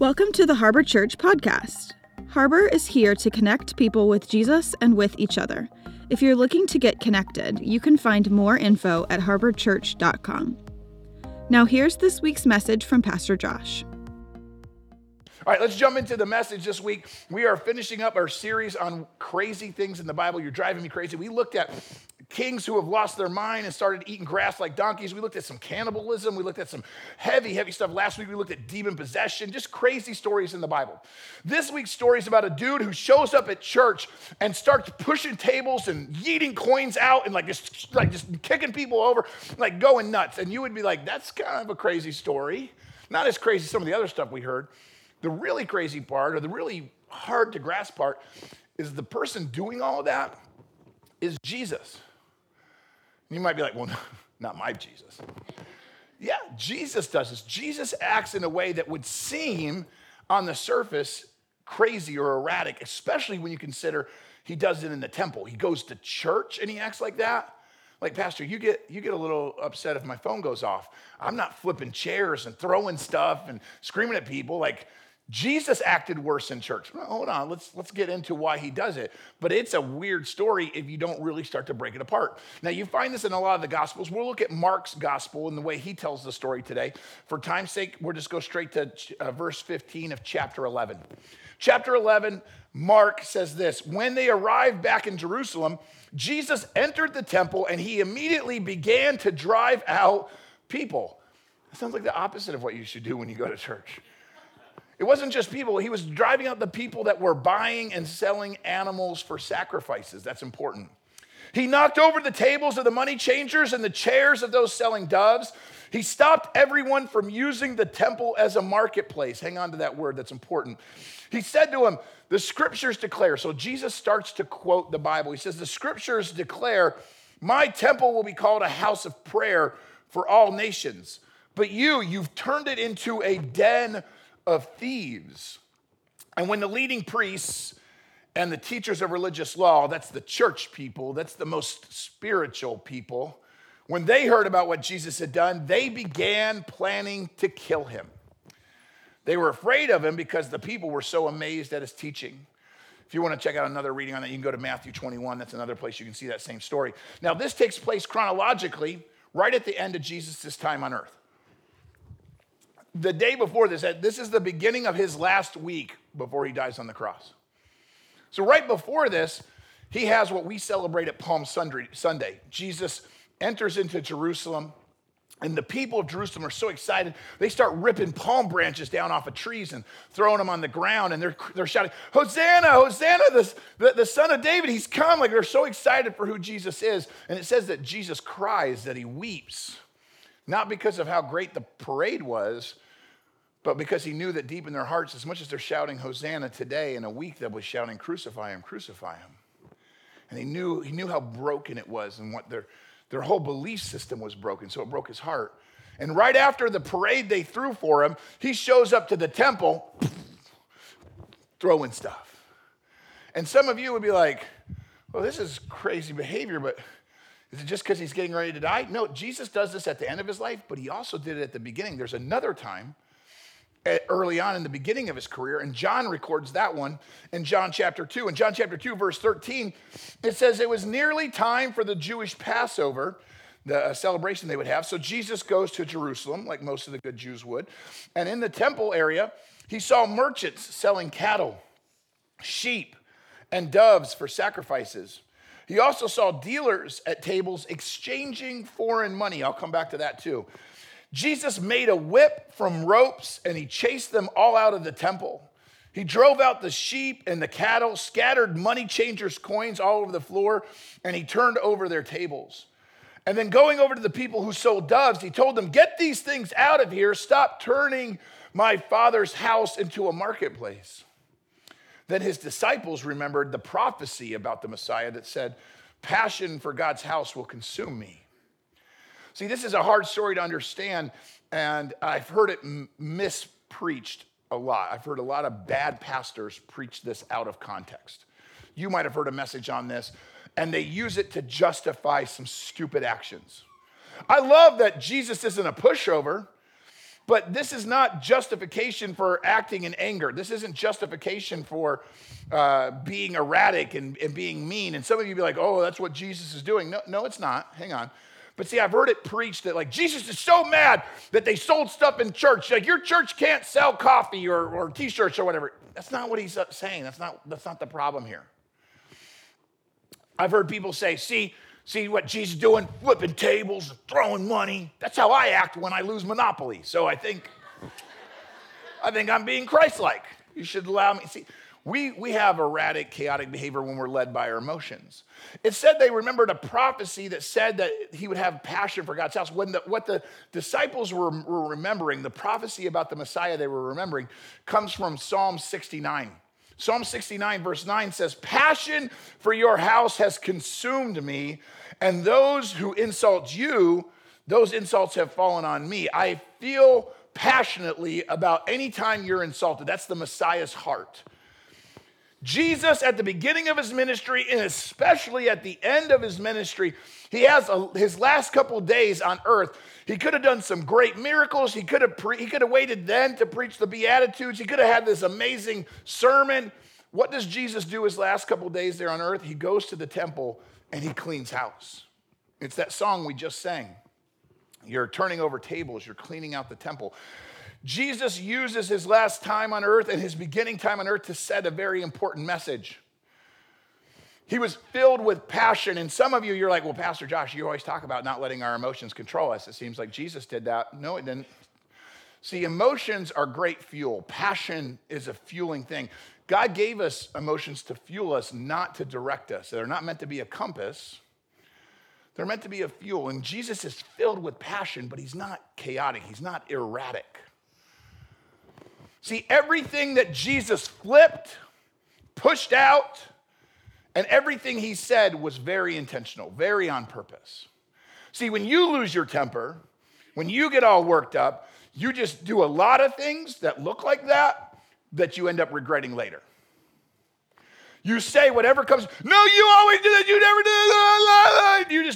Welcome to the Harbor Church podcast. Harbor is here to connect people with Jesus and with each other. If you're looking to get connected, you can find more info at harborchurch.com. Now here's this week's message from Pastor Josh. All right, let's jump into the message this week. We are finishing up our series on crazy things in the Bible. You're driving me crazy. We looked at kings who have lost their mind and started eating grass like donkeys. We looked at some cannibalism. We looked at some heavy, heavy stuff. Last week, we looked at demon possession, just crazy stories in the Bible. This week's story is about a dude who shows up at church and starts pushing tables and yeeting coins out and just kicking people over, like going nuts. And you would be like, that's kind of a crazy story. Not as crazy as some of the other stuff we heard. The really crazy part, or the really hard to grasp part, is the person doing all of that is Jesus. And you might be like, well, no, not my Jesus. Yeah, Jesus does this. Jesus acts in a way that would seem on the surface crazy or erratic, especially when you consider he does it in the temple. He goes to church and he acts like that. Like, Pastor, you get a little upset if my phone goes off. I'm not flipping chairs and throwing stuff and screaming at people. Like, Jesus acted worse in church. Well, hold on, let's get into why he does it. But it's a weird story if you don't really start to break it apart. Now, you find this in a lot of the Gospels. We'll look at Mark's Gospel and the way he tells the story today. For time's sake, we'll just go straight to verse 15 of chapter 11. Chapter 11, Mark says this: when they arrived back in Jerusalem, Jesus entered the temple and he immediately began to drive out people. That sounds like the opposite of what you should do when you go to church. It wasn't just people. He was driving out the people that were buying and selling animals for sacrifices. That's important. He knocked over the tables of the money changers and the chairs of those selling doves. He stopped everyone from using the temple as a marketplace. Hang on to that word. That's important. He said to him, the scriptures declare. So Jesus starts to quote the Bible. He says, the scriptures declare, my temple will be called a house of prayer for all nations. But you've turned it into a den of thieves. And when the leading priests and the teachers of religious law, that's the church people, that's the most spiritual people, when they heard about what Jesus had done, they began planning to kill him. They were afraid of him because the people were so amazed at his teaching. If you want to check out another reading on that, you can go to Matthew 21. That's another place you can see that same story. Now, this takes place chronologically right at the end of Jesus' time on earth. The day before this is the beginning of his last week before he dies on the cross. So right before this, he has what we celebrate at Palm Sunday. Jesus enters into Jerusalem, and the people of Jerusalem are so excited. They start ripping palm branches down off of trees and throwing them on the ground, and they're shouting, Hosanna, Hosanna, the Son of David, he's come. Like, they're so excited for who Jesus is. And it says that Jesus cries, that he weeps, not because of how great the parade was, but because he knew that deep in their hearts, as much as they're shouting Hosanna today, in a week that was shouting, crucify him, crucify him. And he knew how broken it was and what their whole belief system was broken, so it broke his heart. And right after the parade they threw for him, he shows up to the temple throwing stuff. And some of you would be like, well, this is crazy behavior, but is it just because he's getting ready to die? No, Jesus does this at the end of his life, but he also did it at the beginning. There's another time early on in the beginning of his career, and John records that one in John chapter 2. In John chapter 2, verse 13, it says, it was nearly time for the Jewish Passover, the celebration they would have. So Jesus goes to Jerusalem, like most of the good Jews would, and in the temple area, he saw merchants selling cattle, sheep, and doves for sacrifices. He also saw dealers at tables exchanging foreign money. I'll come back to that too. Jesus made a whip from ropes, and he chased them all out of the temple. He drove out the sheep and the cattle, scattered money changers' coins all over the floor, and he turned over their tables. And then going over to the people who sold doves, he told them, get these things out of here. Stop turning my Father's house into a marketplace. Then his disciples remembered the prophecy about the Messiah that said, passion for God's house will consume me. See, this is a hard story to understand, and I've heard it mispreached a lot. I've heard a lot of bad pastors preach this out of context. You might have heard a message on this, and they use it to justify some stupid actions. I love that Jesus isn't a pushover. But this is not justification for acting in anger. This isn't justification for being erratic and being mean. And some of you be like, oh, that's what Jesus is doing. No, it's not. Hang on. But see, I've heard it preached that like Jesus is so mad that they sold stuff in church. Like your church can't sell coffee or T-shirts or whatever. That's not what he's saying. That's not the problem here. I've heard people say, see what Jesus is doing? Flipping tables, throwing money. That's how I act when I lose Monopoly. So I think I'm being Christ-like. You should allow me. See, we have erratic, chaotic behavior when we're led by our emotions. It said they remembered a prophecy that said that he would have passion for God's house. When what the disciples were remembering, the prophecy about the Messiah they were remembering, comes from Psalm 69. Psalm 69, verse 9 says, "Passion for your house has consumed me, and those who insult you, those insults have fallen on me." I feel passionately about any time you're insulted. That's the Messiah's heart. Jesus, at the beginning of his ministry, and especially at the end of his ministry, he has his last couple days on earth. He could have done some great miracles. He could have waited then to preach the Beatitudes. He could have had this amazing sermon. What does Jesus do his last couple days there on earth? He goes to the temple and he cleans house. It's that song we just sang. You're turning over tables. You're cleaning out the temple. Jesus uses his last time on earth and his beginning time on earth to set a very important message. He was filled with passion. And some of you, you're like, well, Pastor Josh, you always talk about not letting our emotions control us. It seems like Jesus did that. No, it didn't. See, emotions are great fuel. Passion is a fueling thing. God gave us emotions to fuel us, not to direct us. They're not meant to be a compass. They're meant to be a fuel. And Jesus is filled with passion, but he's not chaotic. He's not erratic. See, everything that Jesus flipped, pushed out, and everything he said was very intentional, very on purpose. See, when you lose your temper, when you get all worked up, you just do a lot of things that look like that you end up regretting later. You say whatever comes, no, you always do that, you never do that.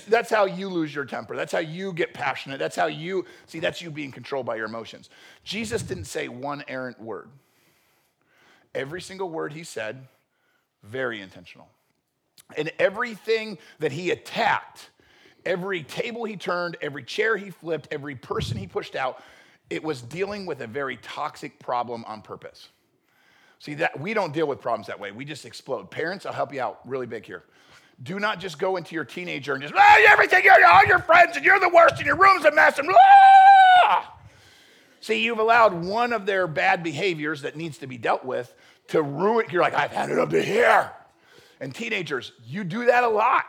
That's how you lose your temper. That's how you get passionate. That's you being controlled by your emotions. Jesus didn't say one errant word. Every single word he said, very intentional. And everything that he attacked, every table he turned, every chair he flipped, every person he pushed out, it was dealing with a very toxic problem on purpose. See, that we don't deal with problems that way. We just explode. Parents, I'll help you out really big here. Do not just go into your teenager and just, everything, you're all your friends, and you're the worst, and your room's a mess, and blah. See, you've allowed one of their bad behaviors that needs to be dealt with to ruin. You're like, I've had it up to here. And teenagers, you do that a lot.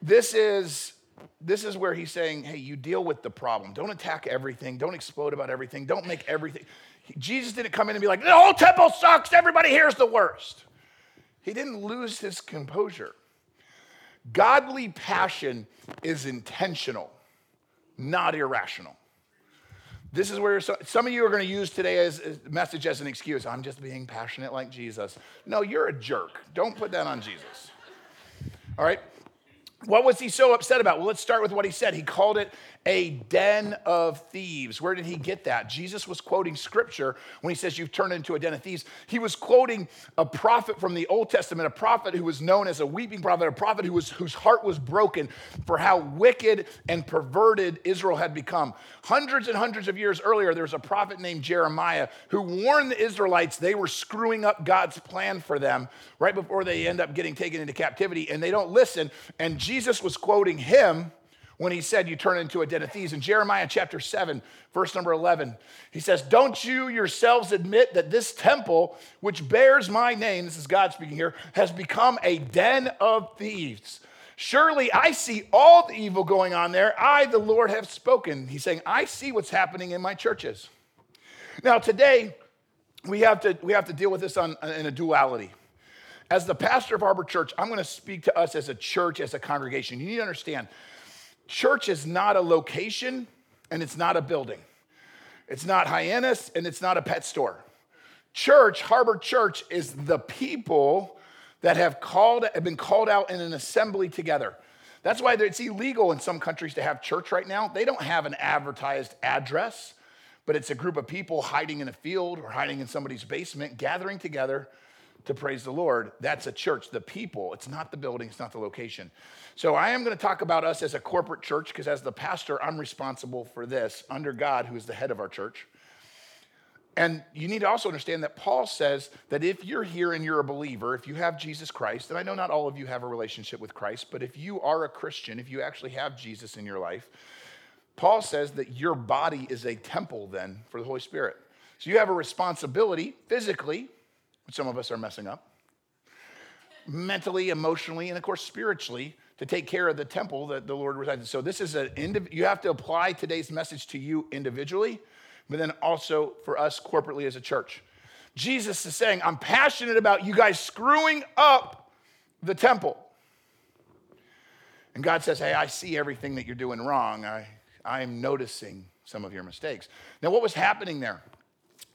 This is where he's saying, hey, you deal with the problem. Don't attack everything. Don't explode about everything. Don't make everything. Jesus didn't come in and be like, the whole temple sucks. Everybody here's the worst. He didn't lose his composure. Godly passion is intentional, not irrational. This is where some of you are going to use today's message as an excuse. I'm just being passionate like Jesus. No, you're a jerk. Don't put that on Jesus. All right? What was he so upset about? Well, let's start with what he said. He called it a den of thieves. Where did he get that? Jesus was quoting scripture when he says you've turned into a den of thieves. He was quoting a prophet from the Old Testament, a prophet who was known as a weeping prophet, a prophet whose heart was broken for how wicked and perverted Israel had become. Hundreds and hundreds of years earlier, there was a prophet named Jeremiah who warned the Israelites they were screwing up God's plan for them right before they end up getting taken into captivity, and they don't listen. And Jesus was quoting him when he said, you turn into a den of thieves. In Jeremiah chapter 7, verse number 11, he says, don't you yourselves admit that this temple, which bears my name, this is God speaking here, has become a den of thieves? Surely I see all the evil going on there. I, the Lord, have spoken. He's saying, I see what's happening in my churches. Now today, we have to deal with this in a duality. As the pastor of Harbor Church, I'm going to speak to us as a church, as a congregation. You need to understand, church is not a location, and it's not a building. It's not Hyannis, and it's not a pet store. Church, Harbor Church, is the people that have been called out in an assembly together. That's why it's illegal in some countries to have church right now. They don't have an advertised address, but it's a group of people hiding in a field or hiding in somebody's basement, gathering together to praise the Lord. That's a church, the people. It's not the building, it's not the location. So I am going to talk about us as a corporate church, because as the pastor, I'm responsible for this under God, who is the head of our church. And you need to also understand that Paul says that if you're here and you're a believer, if you have Jesus Christ, and I know not all of you have a relationship with Christ, but if you are a Christian, if you actually have Jesus in your life, Paul says that your body is a temple then for the Holy Spirit. So you have a responsibility physically, which some of us are messing up, mentally, emotionally, and of course spiritually, to take care of the temple that the Lord resides in. So this is you have to apply today's message to you individually, but then also for us corporately as a church. Jesus is saying, I'm passionate about you guys screwing up the temple. And God says, hey, I see everything that you're doing wrong. I am noticing some of your mistakes. Now, what was happening there?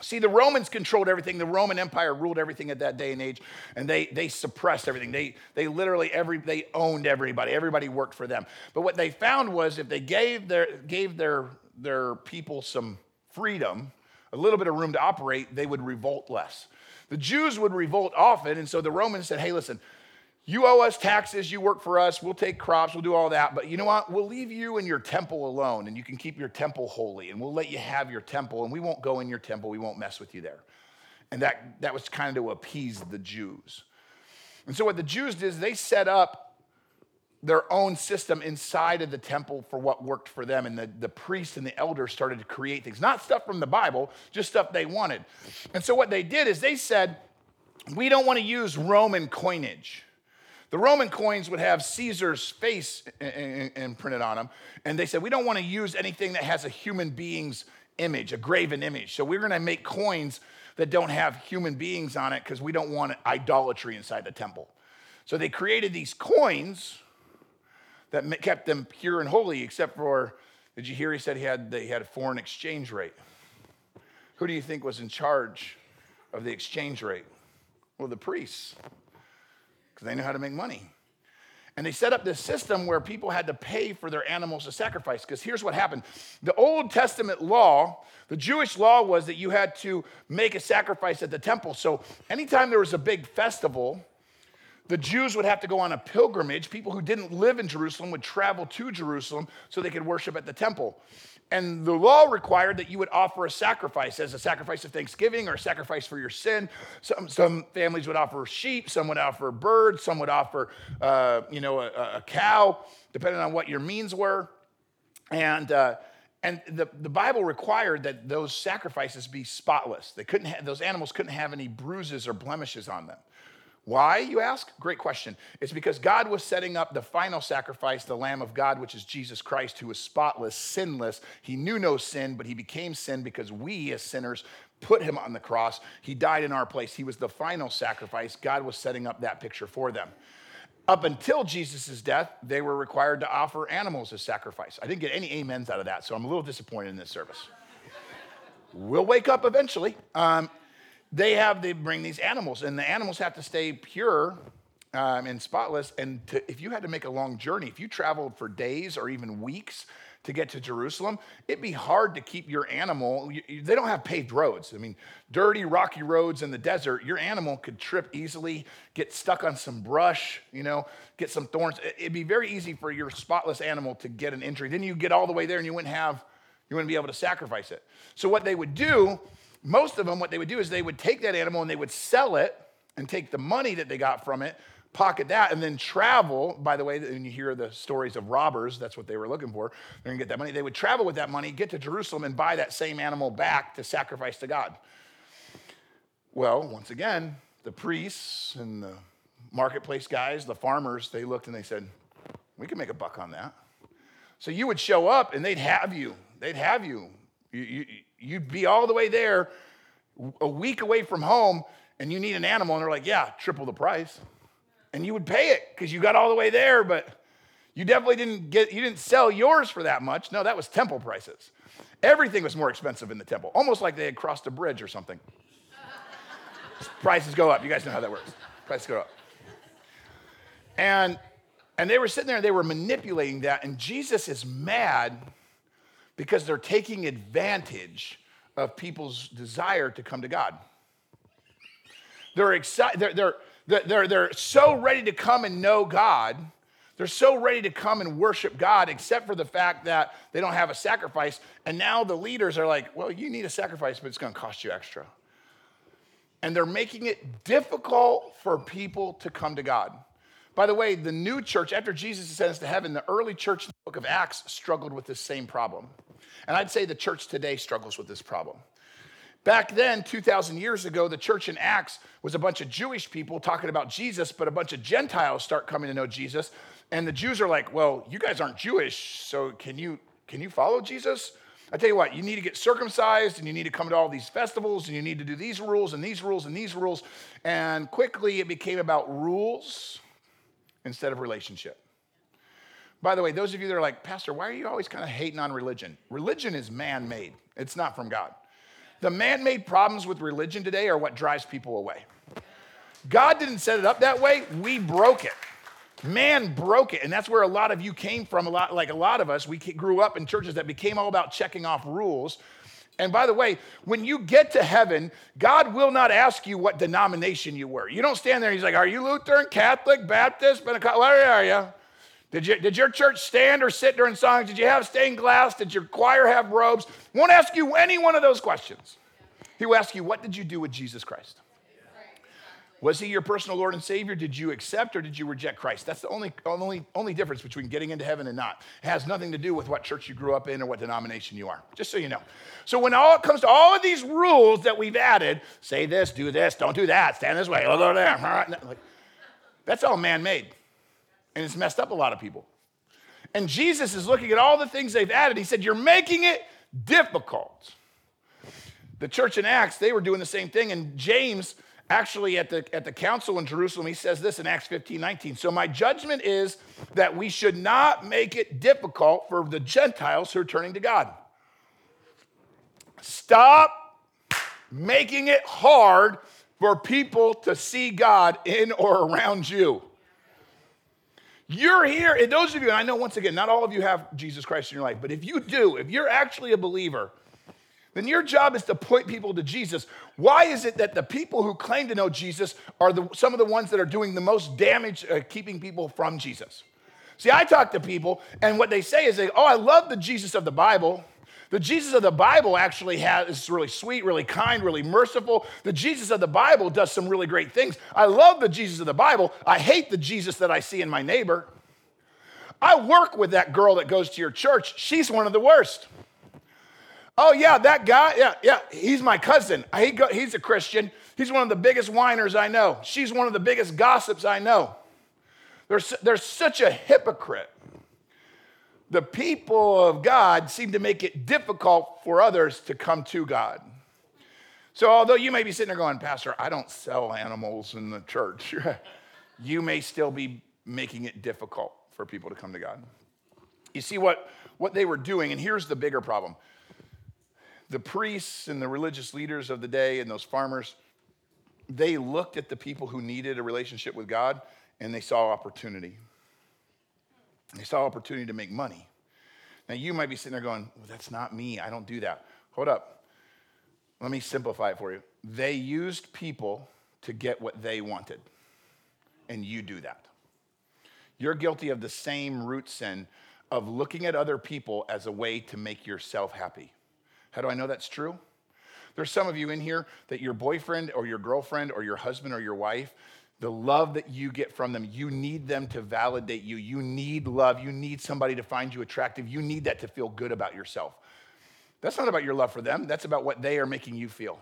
See, the Romans controlled everything. The Roman Empire ruled everything at that day and age, and they suppressed everything. They owned everybody. Everybody worked for them. But what they found was if they gave their people some freedom, a little bit of room to operate, they would revolt less. The Jews would revolt often, and so the Romans said, hey, listen, you owe us taxes, you work for us, we'll take crops, we'll do all that, but you know what? We'll leave you and your temple alone, and you can keep your temple holy, and we'll let you have your temple, and we won't go in your temple, we won't mess with you there. And that was kind of to appease the Jews. And so what the Jews did is they set up their own system inside of the temple for what worked for them, and the priests and the elders started to create things, not stuff from the Bible, just stuff they wanted. And so what they did is they said, we don't want to use Roman coinage. The Roman coins would have Caesar's face imprinted on them. And they said, we don't want to use anything that has a human being's image, a graven image. So we're going to make coins that don't have human beings on it because we don't want idolatry inside the temple. So they created these coins that kept them pure and holy, except for, did you hear he said they had a foreign exchange rate? Who do you think was in charge of the exchange rate? Well, the priests. They knew how to make money. And they set up this system where people had to pay for their animals to sacrifice, because here's what happened. The Old Testament law, the Jewish law, was that you had to make a sacrifice at the temple. So anytime there was a big festival, the Jews would have to go on a pilgrimage. People who didn't live in Jerusalem would travel to Jerusalem so they could worship at the temple. And the law required that you would offer a sacrifice as a sacrifice of thanksgiving or a sacrifice for your sin. Some families would offer sheep, some would offer birds, some would offer a cow, depending on what your means were. And the Bible required that those sacrifices be spotless. Those animals couldn't have any bruises or blemishes on them. Why, you ask? Great question. It's because God was setting up the final sacrifice, the Lamb of God, which is Jesus Christ, who is spotless, sinless. He knew no sin, but he became sin because we as sinners put him on the cross. He died in our place. He was the final sacrifice. God was setting up that picture for them. Up until Jesus' death, they were required to offer animals as sacrifice. I didn't get any amens out of that, so I'm a little disappointed in this service. We'll wake up eventually. They bring these animals, and the animals have to stay pure and spotless. And if you had to make a long journey, if you traveled for days or even weeks to get to Jerusalem, it'd be hard to keep your animal. They don't have paved roads. I mean, dirty, rocky roads in the desert, your animal could trip easily, get stuck on some brush, get some thorns. It'd be very easy for your spotless animal to get an injury. Then you get all the way there, and you wouldn't be able to sacrifice it. So what they would do, most of them, what they would do is they would take that animal and they would sell it and take the money that they got from it, pocket that, and then travel. By the way, when you hear the stories of robbers, that's what they were looking for. They're going to get that money. They would travel with that money, get to Jerusalem, and buy that same animal back to sacrifice to God. Well, once again, the priests and the marketplace guys, the farmers, they looked and they said, we can make a buck on that. So you would show up and they'd have you. You'd be all the way there, a week away from home, and you need an animal. And they're like, yeah, triple the price. And you would pay it because you got all the way there, but you definitely you didn't sell yours for that much. No, that was temple prices. Everything was more expensive in the temple, almost like they had crossed a bridge or something. Prices go up. You guys know how that works. Prices go up. And And they were sitting there and they were manipulating that. And Jesus is mad because they're taking advantage of people's desire to come to God. They're excited. They're so ready to come and know God. They're so ready to come and worship God, except for the fact that they don't have a sacrifice. And now the leaders are like, well, you need a sacrifice, but it's going to cost you extra. And they're making it difficult for people to come to God. By the way, the new church, after Jesus sent us to heaven, the early church in the book of Acts struggled with this same problem. And I'd say the church today struggles with this problem. Back then, 2,000 years ago, the church in Acts was a bunch of Jewish people talking about Jesus, but a bunch of Gentiles start coming to know Jesus. And the Jews are like, well, you guys aren't Jewish, so can you follow Jesus? I tell you what, you need to get circumcised, and you need to come to all these festivals, and you need to do these rules and these rules and these rules. And quickly, it became about rules instead of relationship. By the way, those of you that are like, Pastor, why are you always kind of hating on religion? Religion is man-made. It's not from God. The man-made problems with religion today are what drives people away. God didn't set it up that way. We broke it. Man broke it, and that's where a lot of you came from. A lot of us, we grew up in churches that became all about checking off rules. And by the way, when you get to heaven, God will not ask you what denomination you were. You don't stand there and he's like, are you Lutheran, Catholic, Baptist, Pentecostal? Where are you? Did your church stand or sit during songs? Did you have stained glass? Did your choir have robes? Won't ask you any one of those questions. He will ask you, what did you do with Jesus Christ? Was he your personal Lord and Savior? Did you accept or did you reject Christ? That's the only difference between getting into heaven and not. It has nothing to do with what church you grew up in or what denomination you are, just so you know. So when all it comes to all of these rules that we've added, say this, do this, don't do that, stand this way, look over there. That's all man-made, and it's messed up a lot of people. And Jesus is looking at all the things they've added. He said, you're making it difficult. The church in Acts, they were doing the same thing, and James actually, at the council in Jerusalem, he says this in Acts 15:19. So my judgment is that we should not make it difficult for the Gentiles who are turning to God. Stop making it hard for people to see God in or around you. You're here, and those of you, and I know once again, not all of you have Jesus Christ in your life, but if you do, if you're actually a believer, then your job is to point people to Jesus. Why is it that the people who claim to know Jesus are some of the ones that are doing the most damage, keeping people from Jesus? See, I talk to people, and what they say is, I love the Jesus of the Bible. The Jesus of the Bible actually is really sweet, really kind, really merciful. The Jesus of the Bible does some really great things. I love the Jesus of the Bible. I hate the Jesus that I see in my neighbor. I work with that girl that goes to your church. She's one of the worst. Oh, yeah, that guy, yeah, he's my cousin. He's a Christian. He's one of the biggest whiners I know. She's one of the biggest gossips I know. They're such a hypocrite. The people of God seem to make it difficult for others to come to God. So although you may be sitting there going, Pastor, I don't sell animals in the church, you may still be making it difficult for people to come to God. You see what they were doing, and here's the bigger problem. The priests and the religious leaders of the day and those farmers, they looked at the people who needed a relationship with God, and they saw opportunity. They saw opportunity to make money. Now, you might be sitting there going, well, that's not me. I don't do that. Hold up. Let me simplify it for you. They used people to get what they wanted, and you do that. You're guilty of the same root sin of looking at other people as a way to make yourself happy. How do I know that's true? There's some of you in here that your boyfriend or your girlfriend or your husband or your wife, the love that you get from them, you need them to validate you. You need love. You need somebody to find you attractive. You need that to feel good about yourself. That's not about your love for them. That's about what they are making you feel.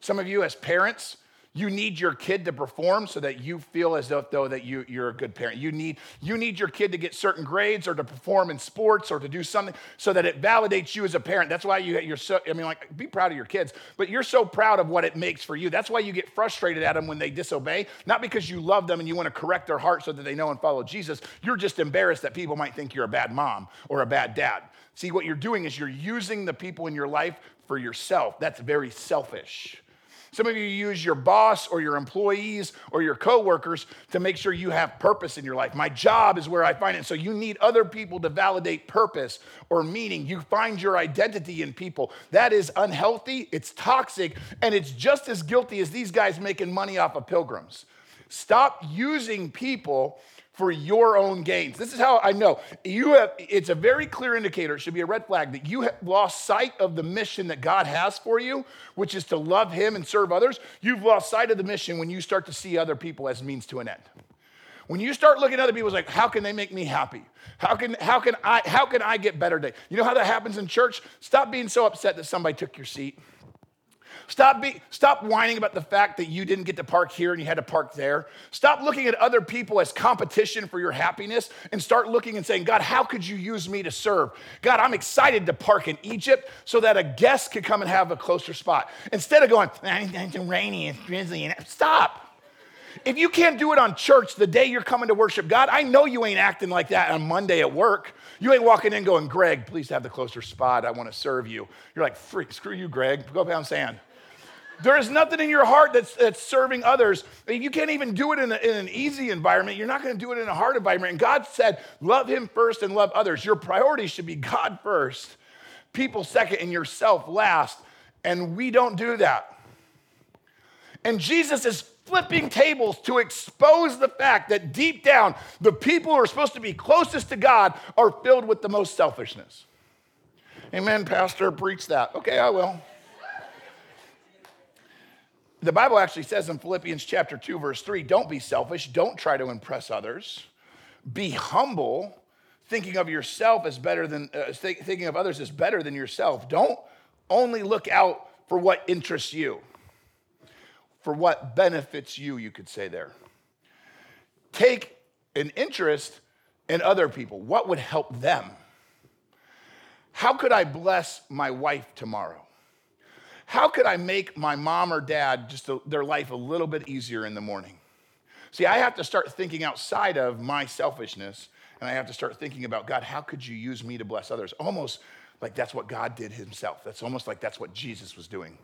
Some of you as parents, you need your kid to perform so that you feel as though that you're a good parent. You need your kid to get certain grades or to perform in sports or to do something so that it validates you as a parent. That's why be proud of your kids, but you're so proud of what it makes for you. That's why you get frustrated at them when they disobey, not because you love them and you want to correct their heart so that they know and follow Jesus. You're just embarrassed that people might think you're a bad mom or a bad dad. See, what you're doing is you're using the people in your life for yourself. That's very selfish. Some of you use your boss or your employees or your coworkers to make sure you have purpose in your life. My job is where I find it. So you need other people to validate purpose or meaning. You find your identity in people. That is unhealthy, it's toxic, and it's just as guilty as these guys making money off of pilgrims. Stop using people for your own gains. This is how I know. It's a very clear indicator, it should be a red flag, that you have lost sight of the mission that God has for you, which is to love him and serve others. You've lost sight of the mission when you start to see other people as means to an end. When you start looking at other people, it's like, how can they make me happy? How can I get better today? You know how that happens in church? Stop being so upset that somebody took your seat. Stop whining about the fact that you didn't get to park here and you had to park there. Stop looking at other people as competition for your happiness and start looking and saying, God, how could you use me to serve? God, I'm excited to park in Egypt so that a guest could come and have a closer spot. Instead of going, it's rainy, it's drizzly. Stop. If you can't do it on church the day you're coming to worship God, I know you ain't acting like that on Monday at work. You ain't walking in going, Greg, please have the closer spot. I want to serve you. You're like, freak, screw you, Greg. Go pound sand. There is nothing in your heart that's serving others. If you can't even do it in an easy environment, you're not going to do it in a hard environment. And God said, love him first and love others. Your priority should be God first, people second, and yourself last. And we don't do that. And Jesus is flipping tables to expose the fact that deep down, the people who are supposed to be closest to God are filled with the most selfishness. Amen, Pastor, preach that. Okay, I will. The Bible actually says in Philippians chapter 2, verse 3, don't be selfish. Don't try to impress others. Be humble, thinking of yourself as better than, thinking of others as better than yourself. Don't only look out for what interests you, for what benefits you, you could say there. Take an interest in other people. What would help them? How could I bless my wife tomorrow? How could I make my mom or dad, their life a little bit easier in the morning? See, I have to start thinking outside of my selfishness, and I have to start thinking about, God, how could you use me to bless others? Almost like that's what God did himself. That's almost like that's what Jesus was doing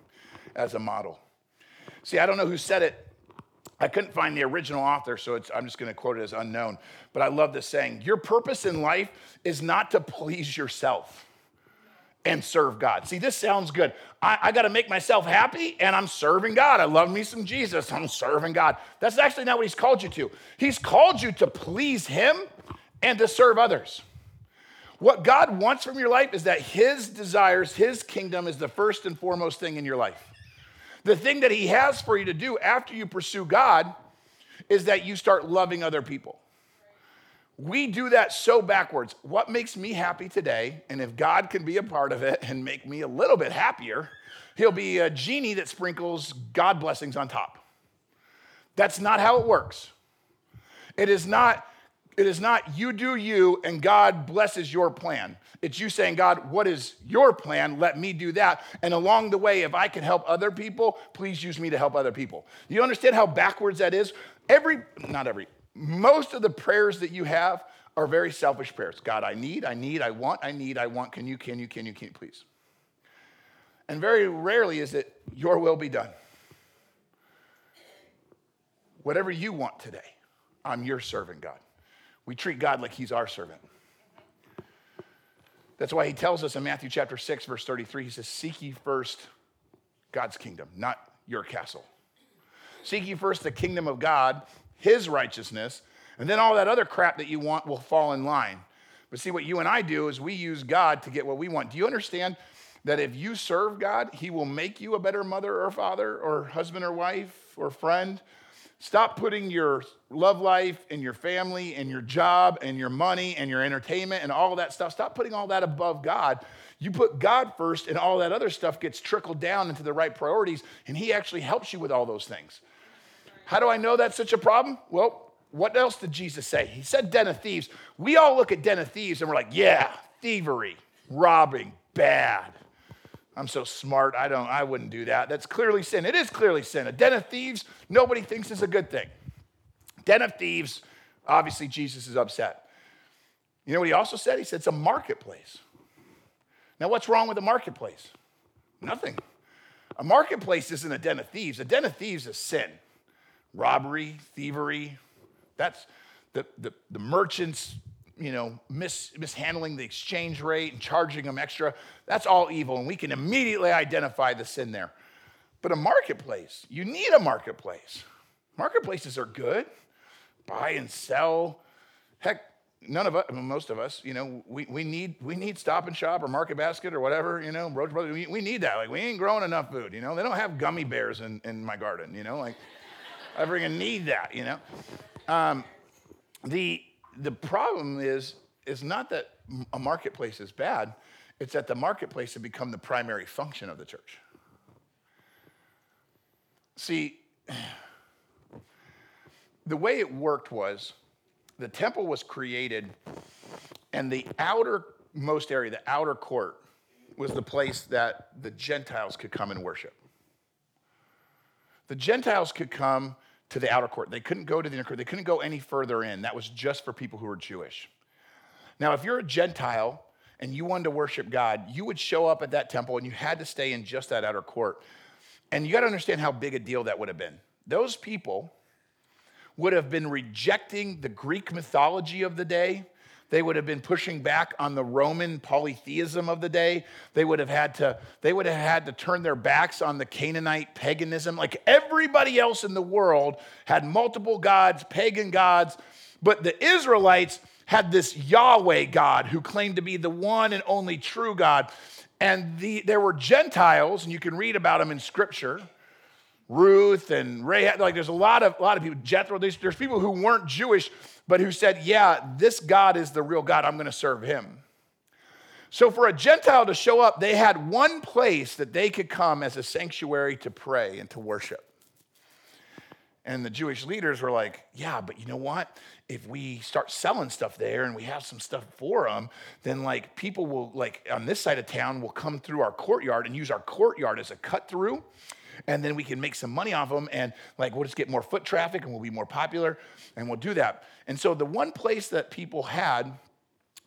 as a model. See, I don't know who said it. I couldn't find the original author, so I'm just going to quote it as unknown. But I love this saying, your purpose in life is not to please yourself and serve God. See, this sounds good. I got to make myself happy, and I'm serving God. I love me some Jesus. I'm serving God. That's actually not what he's called you to. He's called you to please him and to serve others. What God wants from your life is that his desires, his kingdom is the first and foremost thing in your life. The thing that he has for you to do after you pursue God is that you start loving other people. We do that so backwards. What makes me happy today? And if God can be a part of it and make me a little bit happier, he'll be a genie that sprinkles God blessings on top. That's not how it works. It is not you do you and God blesses your plan. It's you saying, God, what is your plan? Let me do that. And along the way, if I can help other people, please use me to help other people. You understand how backwards that is? Most of the prayers that you have are very selfish prayers. God, I need, I want. Can you, please? And very rarely is it, your will be done. Whatever you want today, I'm your servant, God. We treat God like he's our servant. That's why he tells us in Matthew chapter 6, verse 33, he says, seek ye first God's kingdom, not your castle. Seek ye first the kingdom of God, his righteousness, and then all that other crap that you want will fall in line. But see, what you and I do is we use God to get what we want. Do you understand that if you serve God, he will make you a better mother or father or husband or wife or friend? Stop putting your love life and your family and your job and your money and your entertainment and all that stuff. Stop putting all that above God. You put God first and all that other stuff gets trickled down into the right priorities, and he actually helps you with all those things. How do I know that's such a problem? Well, what else did Jesus say? He said den of thieves. We all look at den of thieves and we're like, yeah, thievery, robbing, bad. I'm so smart, I wouldn't do that. That's clearly sin. It is clearly sin. A den of thieves, nobody thinks is a good thing. Den of thieves, obviously Jesus is upset. You know what he also said? He said it's a marketplace. Now what's wrong with a marketplace? Nothing. A marketplace isn't a den of thieves. A den of thieves is sin, robbery, thievery. That's the merchants, you know, mishandling the exchange rate and charging them extra. That's all evil, and we can immediately identify the sin there. But a marketplace, you need a marketplace. Marketplaces are good. Buy and sell. Heck, most of us, you know, we need Stop and Shop or Market Basket or whatever, you know, Roach Brothers. We need that. Like, we ain't growing enough food, you know. They don't have gummy bears in my garden, you know. Like, I freaking need that, you know. The problem is not that a marketplace is bad. It's that the marketplace has become the primary function of the church. See, the way it worked was the temple was created, and the outermost area, the outer court, was the place that the Gentiles could come and worship. The Gentiles could come to the outer court. They couldn't go to the inner court. They couldn't go any further in. That was just for people who were Jewish. Now, if you're a Gentile and you wanted to worship God, you would show up at that temple, and you had to stay in just that outer court. And you got to understand how big a deal that would have been. Those people would have been rejecting the Greek mythology of the day. They would have been pushing back on the Roman polytheism of the day. They would have had to turn their backs on the Canaanite paganism. Like, everybody else in the world had multiple gods, pagan gods, but the Israelites had this Yahweh God who claimed to be the one and only true God. And there were Gentiles, and you can read about them in Scripture, Ruth and Rahab. Like, there's a lot of people, Jethro. There's people who weren't Jewish, but who said, yeah, this God is the real God. I'm going to serve him. So for a Gentile to show up, they had one place that they could come as a sanctuary to pray and to worship. And the Jewish leaders were like, yeah, but you know what? If we start selling stuff there and we have some stuff for them, then like people will, like on this side of town, will come through our courtyard and use our courtyard as a cut through. And then we can make some money off them, and like we'll just get more foot traffic, and we'll be more popular, and we'll do that. And so the one place that people had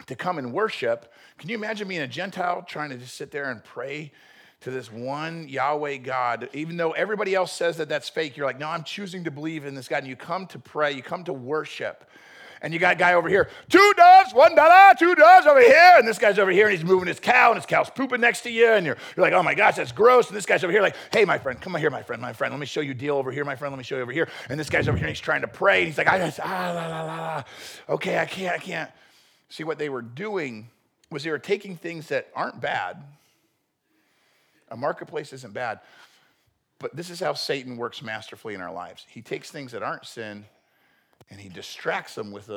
to come and worship, can you imagine being a Gentile trying to just sit there and pray to this one Yahweh God? Even though everybody else says that that's fake, you're like, no, I'm choosing to believe in this God. And you come to pray, you come to worship. And you got a guy over here, $2, $1, $2 over here. And this guy's over here, and he's moving his cow, and his cow's pooping next to you. And you're like, oh, my gosh, that's gross. And this guy's over here like, hey, my friend, come on here, my friend. Let me show you deal over here, my friend. Let me show you over here. And this guy's over here, and he's trying to pray. And he's like, Okay, I can't. See, what they were doing was they were taking things that aren't bad. A marketplace isn't bad. But this is how Satan works masterfully in our lives. He takes things that aren't sin, and he distracts them with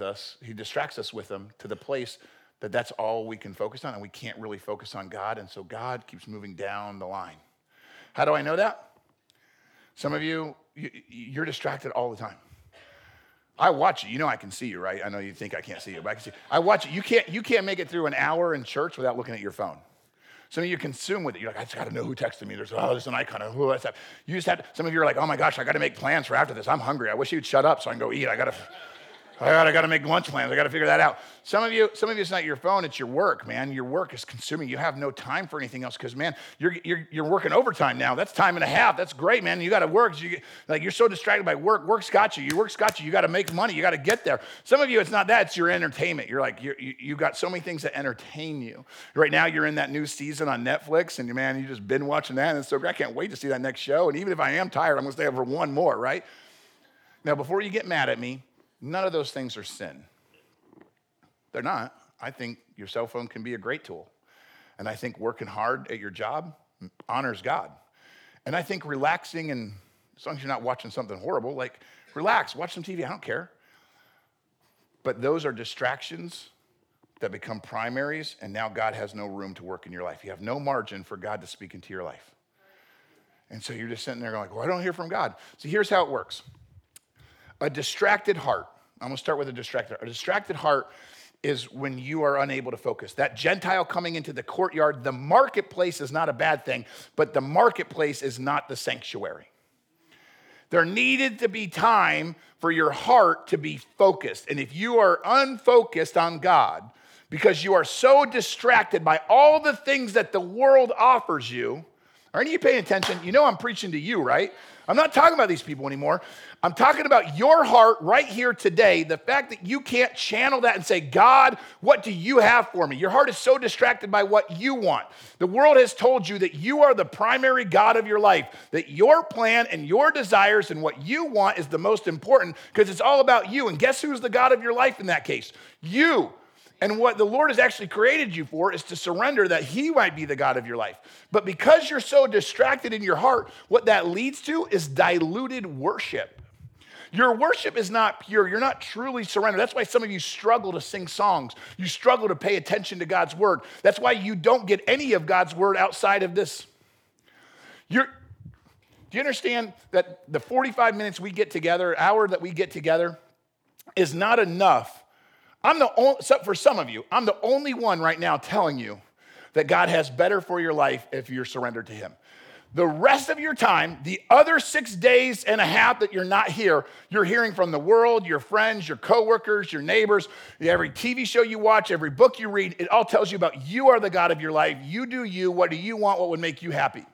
us. He distracts us with them to the place that that's all we can focus on, and we can't really focus on God. And so God keeps moving down the line. How do I know that? Some of you, you're distracted all the time. I watch you. You know I can see you, right? I know you think I can't see you, but I can see you. I watch you. You can't make it through an hour in church without looking at your phone. Some of you consume with it. You're like, I just got to know who texted me. There's an icon. Of who that's that. You just have to, some of you are like, oh my gosh, I got to make plans for after this. I'm hungry. I wish you'd shut up so I can go eat. I gotta make lunch plans. I got to figure that out. Some of you, it's not your phone. It's your work, man. Your work is consuming. You have no time for anything else because, man, you're working overtime now. That's time and a half. That's great, man. You got to work. You're so distracted by work. Work's got you. Your work's got you. You got to make money. You got to get there. Some of you, it's not that. It's your entertainment. You're like, you got so many things that entertain you. Right now, you're in that new season on Netflix, and man, you just been watching that, and it's so great. I can't wait to see that next show. And even if I am tired, I'm gonna stay over one more. Right now, before you get mad at me. None of those things are sin. They're not. I think your cell phone can be a great tool. And I think working hard at your job honors God. And I think relaxing, and as long as you're not watching something horrible, like relax, watch some TV, I don't care. But those are distractions that become primaries, and now God has no room to work in your life. You have no margin for God to speak into your life. And so you're just sitting there going, well, I don't hear from God. So here's how it works. A distracted heart. I'm going to start with a distracted heart. A distracted heart is when you are unable to focus. That Gentile coming into the courtyard, the marketplace is not a bad thing, but the marketplace is not the sanctuary. There needed to be time for your heart to be focused. And if you are unfocused on God because you are so distracted by all the things that the world offers you, Aren't you paying attention? You know I'm preaching to you, right? I'm not talking about these people anymore. I'm talking about your heart right here today, the fact that you can't channel that and say, God, what do you have for me? Your heart is so distracted by what you want. The world has told you that you are the primary God of your life, that your plan and your desires and what you want is the most important because it's all about you. And guess who's the God of your life in that case? You. And what the Lord has actually created you for is to surrender that he might be the God of your life. But because you're so distracted in your heart, what that leads to is diluted worship. Your worship is not pure. You're not truly surrendered. That's why some of you struggle to sing songs. You struggle to pay attention to God's word. That's why you don't get any of God's word outside of this. Do you understand that the 45 minutes we get together, hour that we get together, is not enough? I'm the only, for some of you, I'm the only one right now telling you that God has better for your life if you're surrendered to him. The rest of your time, the other 6 days and a half that you're not here, you're hearing from the world, your friends, your coworkers, your neighbors, every TV show you watch, every book you read, it all tells you about you are the God of your life. You do you. What do you want? What would make you happy?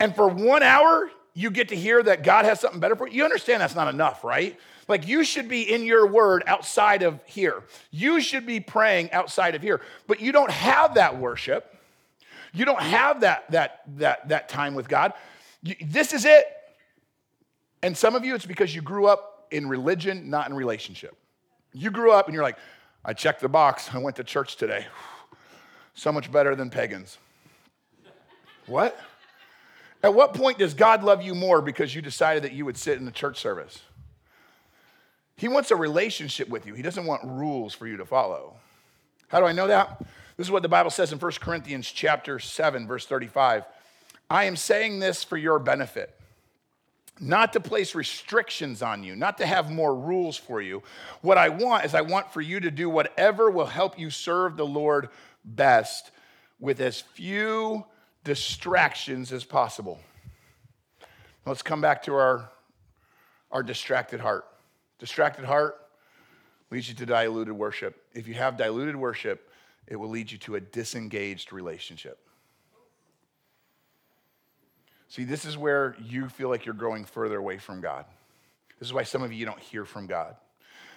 And for 1 hour, you get to hear that God has something better for you. You understand that's not enough, right? Like you should be in your word outside of here. You should be praying outside of here. But you don't have that worship. You don't have that time with God. This is it. And some of you, it's because you grew up in religion, not in relationship. You grew up and you're like, I checked the box. I went to church today. So much better than pagans. What? At what point does God love you more because you decided that you would sit in the church service? He wants a relationship with you. He doesn't want rules for you to follow. How do I know that? This is what the Bible says in 1 Corinthians chapter 7, verse 35. I am saying this for your benefit, not to place restrictions on you, not to have more rules for you. What I want is I want for you to do whatever will help you serve the Lord best with as few distractions as possible. Let's come back to our distracted heart. Distracted heart leads you to diluted worship. If you have diluted worship, it will lead you to a disengaged relationship. See, this is where you feel like you're growing further away from God. This is why some of you don't hear from God.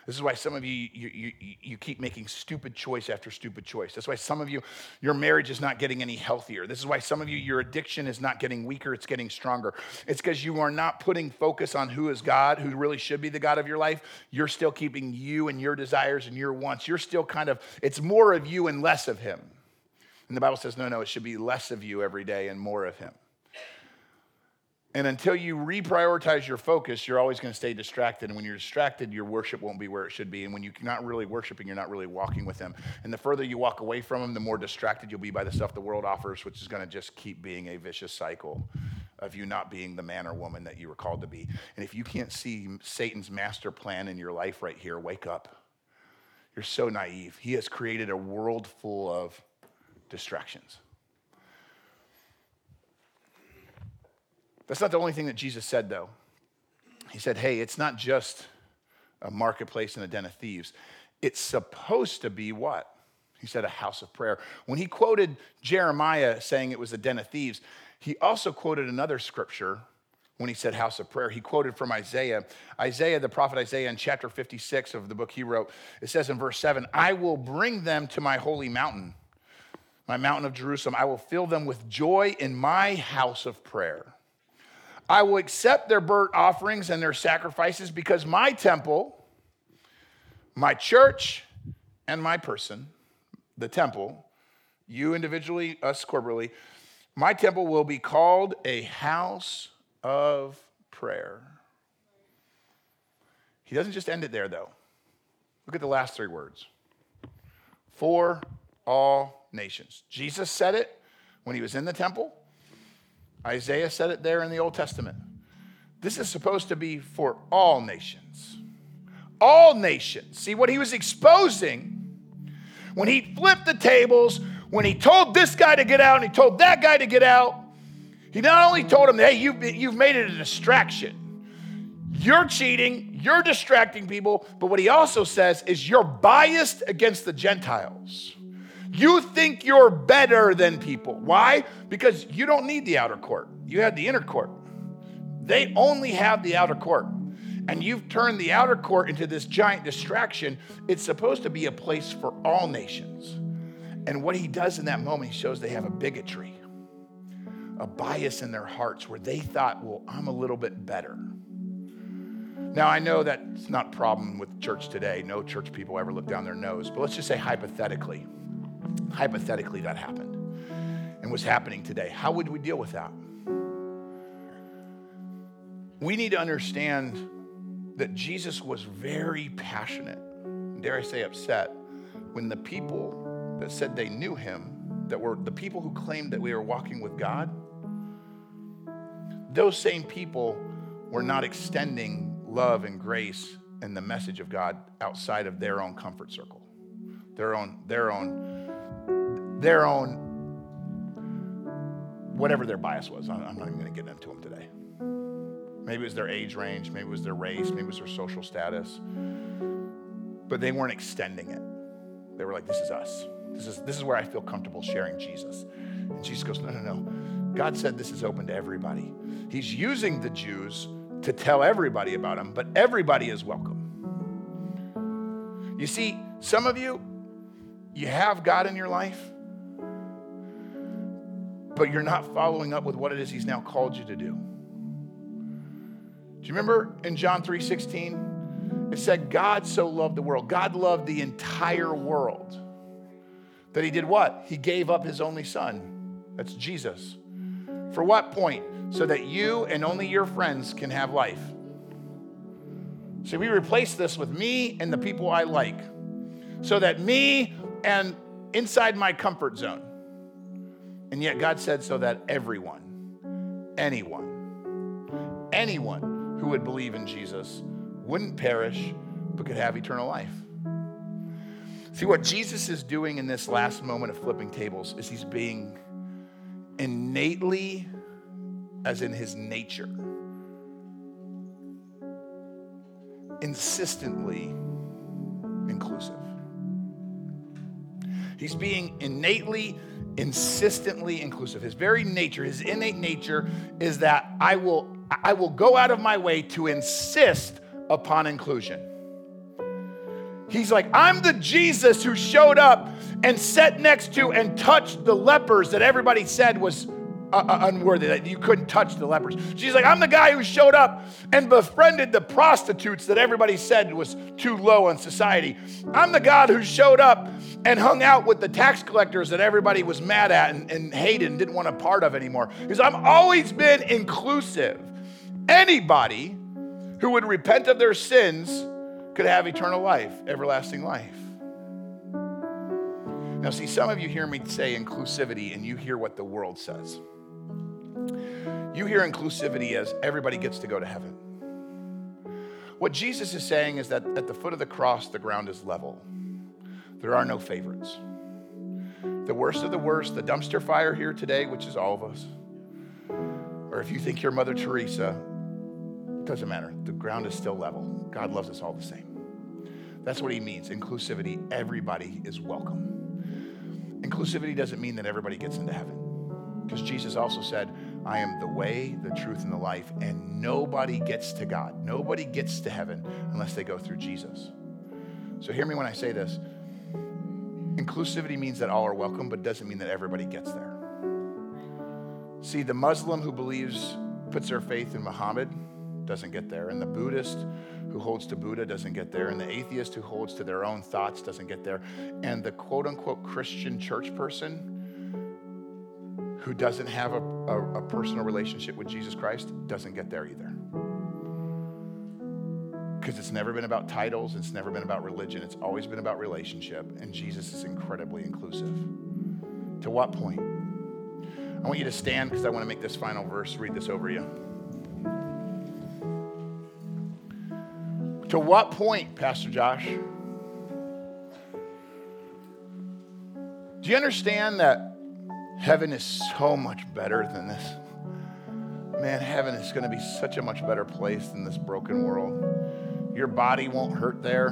This is why some of you, you keep making stupid choice after stupid choice. That's why some of you, your marriage is not getting any healthier. This is why some of you, your addiction is not getting weaker, it's getting stronger. It's because you are not putting focus on who is God, who really should be the God of your life. You're still keeping you and your desires and your wants. You're still kind of, it's more of you and less of him. And the Bible says, no, it should be less of you every day and more of him. And until you reprioritize your focus, you're always going to stay distracted. And when you're distracted, your worship won't be where it should be. And when you're not really worshiping, you're not really walking with him. And the further you walk away from him, the more distracted you'll be by the stuff the world offers, which is going to just keep being a vicious cycle of you not being the man or woman that you were called to be. And if you can't see Satan's master plan in your life right here, wake up. You're so naive. He has created a world full of distractions. That's not the only thing that Jesus said, though. He said, hey, it's not just a marketplace and a den of thieves. It's supposed to be what? He said a house of prayer. When he quoted Jeremiah saying it was a den of thieves, he also quoted another scripture when he said house of prayer. He quoted from Isaiah. Isaiah, the prophet Isaiah, in chapter 56 of the book he wrote, it says in verse 7, I will bring them to my holy mountain, my mountain of Jerusalem. I will fill them with joy in my house of prayer. I will accept their burnt offerings and their sacrifices because my temple, my church, and my person, the temple, you individually, us corporately, my temple will be called a house of prayer. He doesn't just end it there, though. Look at the last three words. For all nations. Jesus said it when he was in the temple. Isaiah said it there in the Old Testament. This is supposed to be for all nations. All nations. See, what he was exposing when he flipped the tables, when he told this guy to get out and he told that guy to get out, he not only told him, hey, you've made it a distraction. You're cheating, you're distracting people, but what he also says is you're biased against the Gentiles. You think you're better than people. Why? Because you don't need the outer court. You had the inner court. They only have the outer court. And you've turned the outer court into this giant distraction. It's supposed to be a place for all nations. And what he does in that moment, he shows they have a bigotry, a bias in their hearts where they thought, well, I'm a little bit better. Now, I know that's not a problem with church today. No church people ever look down their nose. But let's just say hypothetically that happened and was happening today. How would we deal with that? We need to understand that Jesus was very passionate, dare I say upset, when the people that said they knew him, that were the people who claimed that we were walking with God, those same people were not extending love and grace and the message of God outside of their own comfort circle, their own, whatever their bias was. I'm not even going to get into them today. Maybe it was their age range, maybe it was their race, maybe it was their social status. But they weren't extending it. They were like, this is us. This is where I feel comfortable sharing Jesus. And Jesus goes, no. God said this is open to everybody. He's using the Jews to tell everybody about him, but everybody is welcome. You see, some of you, you have God in your life, but you're not following up with what it is he's now called you to do. Do you remember in John 3:16, it said, God so loved the world. God loved the entire world that he did what? He gave up his only son. That's Jesus. For what point? So that you and only your friends can have life. So we replace this with me and the people I like. So that me and inside my comfort zone. And yet God said so that everyone, anyone, who would believe in Jesus wouldn't perish, but could have eternal life. See, what Jesus is doing in this last moment of flipping tables is he's being innately, as in his nature, insistently inclusive. He's being innately, insistently inclusive. His very nature, his innate nature is that I will go out of my way to insist upon inclusion. He's like, I'm the Jesus who showed up and sat next to and touched the lepers that everybody said was unworthy, that you couldn't touch the lepers. She's like, I'm the guy who showed up and befriended the prostitutes that everybody said was too low in society. I'm the God who showed up and hung out with the tax collectors that everybody was mad at and hated and didn't want a part of anymore. Because I've always been inclusive. Anybody who would repent of their sins could have eternal life, everlasting life. Now, see, some of you hear me say inclusivity and you hear what the world says. You hear inclusivity as everybody gets to go to heaven. What Jesus is saying is that at the foot of the cross, the ground is level. There are no favorites. The worst of the worst, the dumpster fire here today, which is all of us, or if you think you're Mother Teresa, it doesn't matter. The ground is still level. God loves us all the same. That's what he means. Inclusivity, everybody is welcome. Inclusivity doesn't mean that everybody gets into heaven, because Jesus also said, I am the way, the truth, and the life, and nobody gets to God. Nobody gets to heaven unless they go through Jesus. So hear me when I say this. Inclusivity means that all are welcome, but doesn't mean that everybody gets there. See, the Muslim who puts their faith in Muhammad doesn't get there. And the Buddhist who holds to Buddha doesn't get there. And the atheist who holds to their own thoughts doesn't get there. And the quote unquote Christian church person who doesn't have a personal relationship with Jesus Christ doesn't get there either. Because it's never been about titles. It's never been about religion. It's always been about relationship. And Jesus is incredibly inclusive. To what point? I want you to stand because I want to make this final verse, read this over you. To what point, Pastor Josh? Do you understand that heaven is so much better than this? Man, heaven is going to be such a much better place than this broken world. Your body won't hurt there.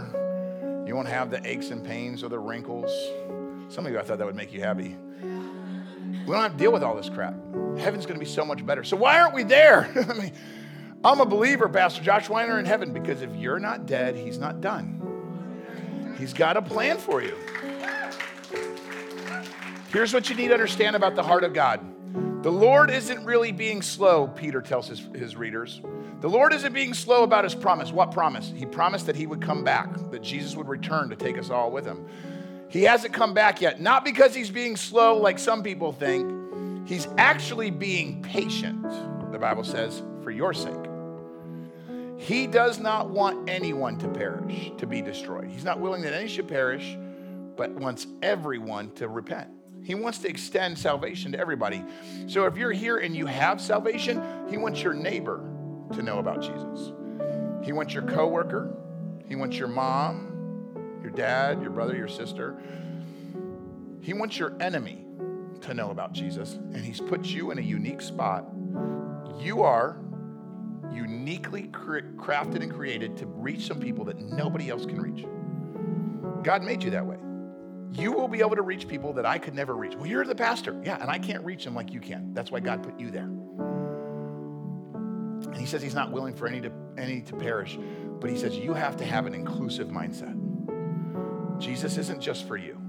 You won't have the aches and pains or the wrinkles. Some of you, I thought that would make you happy. We don't have to deal with all this crap. Heaven's going to be so much better. So why aren't we there? I mean, I'm a believer, Pastor Josh, why aren't we in heaven? Because if you're not dead, he's not done. He's got a plan for you. Here's what you need to understand about the heart of God. The Lord isn't really being slow, Peter tells his readers. The Lord isn't being slow about his promise. What promise? He promised that he would come back, that Jesus would return to take us all with him. He hasn't come back yet, not because he's being slow like some people think. He's actually being patient, the Bible says, for your sake. He does not want anyone to perish, to be destroyed. He's not willing that any should perish, but wants everyone to repent. He wants to extend salvation to everybody. So if you're here and you have salvation, he wants your neighbor to know about Jesus. He wants your coworker. He wants your mom, your dad, your brother, your sister. He wants your enemy to know about Jesus, and he's put you in a unique spot. You are uniquely crafted and created to reach some people that nobody else can reach. God made you that way. You will be able to reach people that I could never reach. Well, you're the pastor. Yeah, and I can't reach them like you can. That's why God put you there. And he says he's not willing for any to perish, but he says you have to have an inclusive mindset. Jesus isn't just for you.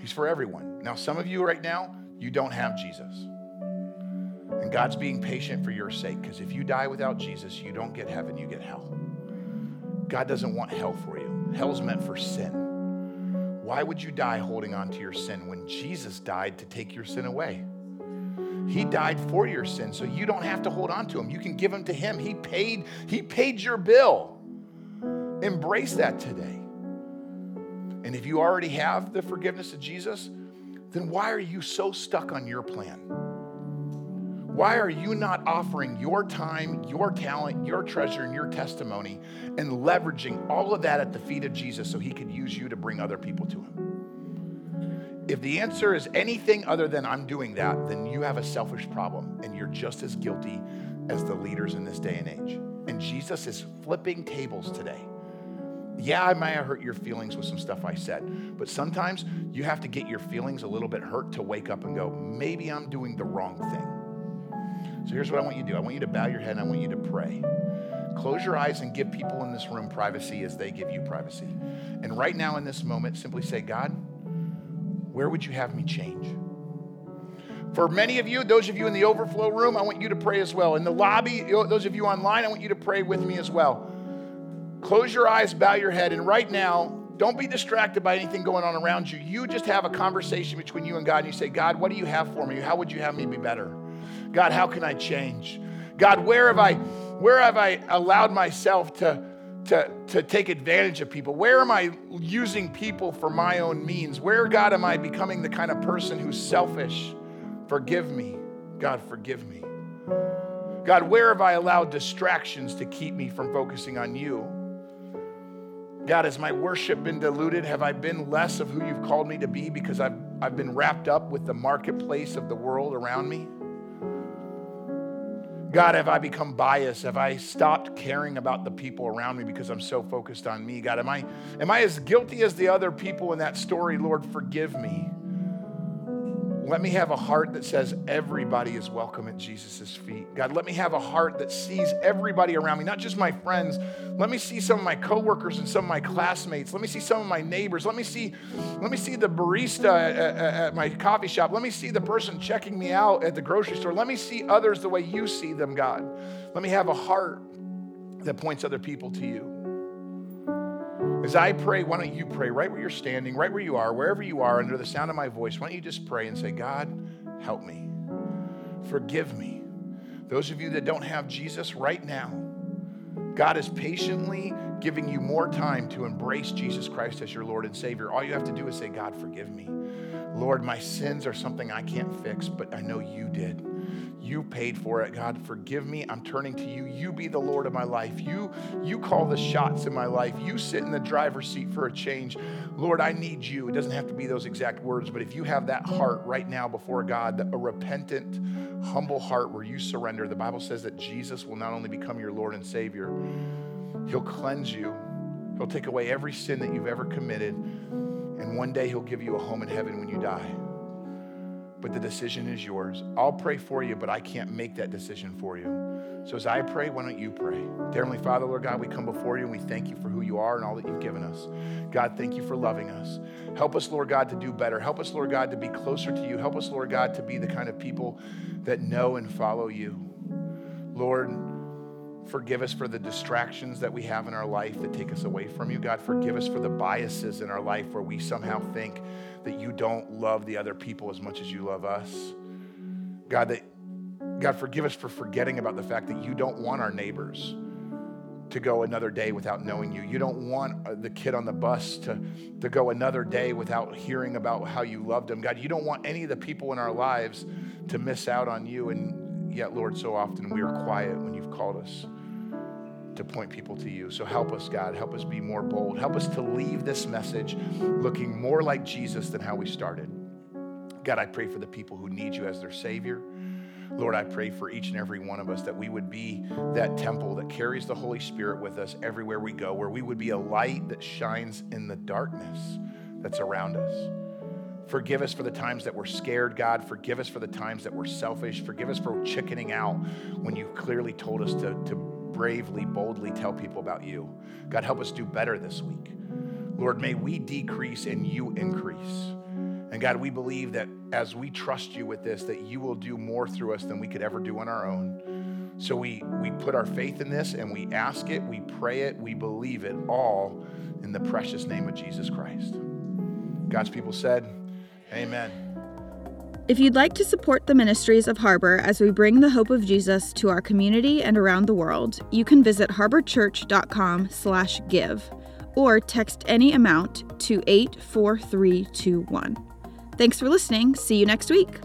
He's for everyone. Now, some of you right now, you don't have Jesus. And God's being patient for your sake, because if you die without Jesus, you don't get heaven, you get hell. God doesn't want hell for you. Hell's meant for sin. Why would you die holding on to your sin when Jesus died to take your sin away? He died for your sin, so you don't have to hold on to him. You can give him to him. He paid your bill. Embrace that today. And if you already have the forgiveness of Jesus, then why are you so stuck on your plan? Why are you not offering your time, your talent, your treasure, and your testimony and leveraging all of that at the feet of Jesus so he could use you to bring other people to him? If the answer is anything other than I'm doing that, then you have a selfish problem and you're just as guilty as the leaders in this day and age. And Jesus is flipping tables today. Yeah, I might have hurt your feelings with some stuff I said, but sometimes you have to get your feelings a little bit hurt to wake up and go, maybe I'm doing the wrong thing. So here's what I want you to do. I want you to bow your head and I want you to pray. Close your eyes and give people in this room privacy as they give you privacy. And right now in this moment, simply say, God, where would you have me change? For many of you, those of you in the overflow room, I want you to pray as well. In the lobby, those of you online, I want you to pray with me as well. Close your eyes, bow your head, and right now, don't be distracted by anything going on around you. You just have a conversation between you and God, and you say, God, what do you have for me? How would you have me be better? God, how can I change? God, where have I allowed myself to take advantage of people? Where am I using people for my own means? Where, God, am I becoming the kind of person who's selfish? Forgive me. God, forgive me. God, where have I allowed distractions to keep me from focusing on you? God, has my worship been diluted? Have I been less of who you've called me to be because I've been wrapped up with the marketplace of the world around me? God, have I become biased? Have I stopped caring about the people around me because I'm so focused on me? God, am I as guilty as the other people in that story? Lord, forgive me. Let me have a heart that says everybody is welcome at Jesus' feet. God, let me have a heart that sees everybody around me, not just my friends. Let me see some of my coworkers and some of my classmates. Let me see some of my neighbors. Let me see the barista at my coffee shop. Let me see the person checking me out at the grocery store. Let me see others the way you see them, God. Let me have a heart that points other people to you. As I pray, why don't you pray right where you're standing, right where you are, wherever you are, under the sound of my voice, why don't you just pray and say, God, help me. Forgive me. Those of you that don't have Jesus right now, God is patiently giving you more time to embrace Jesus Christ as your Lord and Savior. All you have to do is say, God, forgive me. Lord, my sins are something I can't fix, but I know you did. You paid for it. God, forgive me. I'm turning to you. You be the Lord of my life. You call the shots in my life. You sit in the driver's seat for a change. Lord, I need you. It doesn't have to be those exact words, but if you have that heart right now before God, a repentant, humble heart where you surrender, the Bible says that Jesus will not only become your Lord and Savior, he'll cleanse you. He'll take away every sin that you've ever committed. And one day he'll give you a home in heaven when you die. But the decision is yours. I'll pray for you, but I can't make that decision for you. So as I pray, why don't you pray? Dear Heavenly Father, Lord God, we come before you and we thank you for who you are and all that you've given us. God, thank you for loving us. Help us, Lord God, to do better. Help us, Lord God, to be closer to you. Help us, Lord God, to be the kind of people that know and follow you. Lord, forgive us for the distractions that we have in our life that take us away from you. God, forgive us for the biases in our life where we somehow think that you don't love the other people as much as you love us. God, forgive us for forgetting about the fact that you don't want our neighbors to go another day without knowing you. You don't want the kid on the bus to go another day without hearing about how you loved them. God, you don't want any of the people in our lives to miss out on you. And yet, Lord, so often we are quiet when you've called us to point people to you. So help us, God. Help us be more bold. Help us to leave this message looking more like Jesus than how we started. God, I pray for the people who need you as their Savior. Lord, I pray for each and every one of us that we would be that temple that carries the Holy Spirit with us everywhere we go, where we would be a light that shines in the darkness that's around us. Forgive us for the times that we're scared, God. Forgive us for the times that we're selfish. Forgive us for chickening out when you've clearly told us to bravely, boldly tell people about you. God, help us do better this week. Lord, may we decrease and you increase. And God, we believe that as we trust you with this, that you will do more through us than we could ever do on our own. So we put our faith in this and we ask it, we pray it, we believe it all in the precious name of Jesus Christ. God's people said, amen. If you'd like to support the ministries of Harbor as we bring the hope of Jesus to our community and around the world, you can visit harborchurch.com/give or text any amount to 84321. Thanks for listening. See you next week.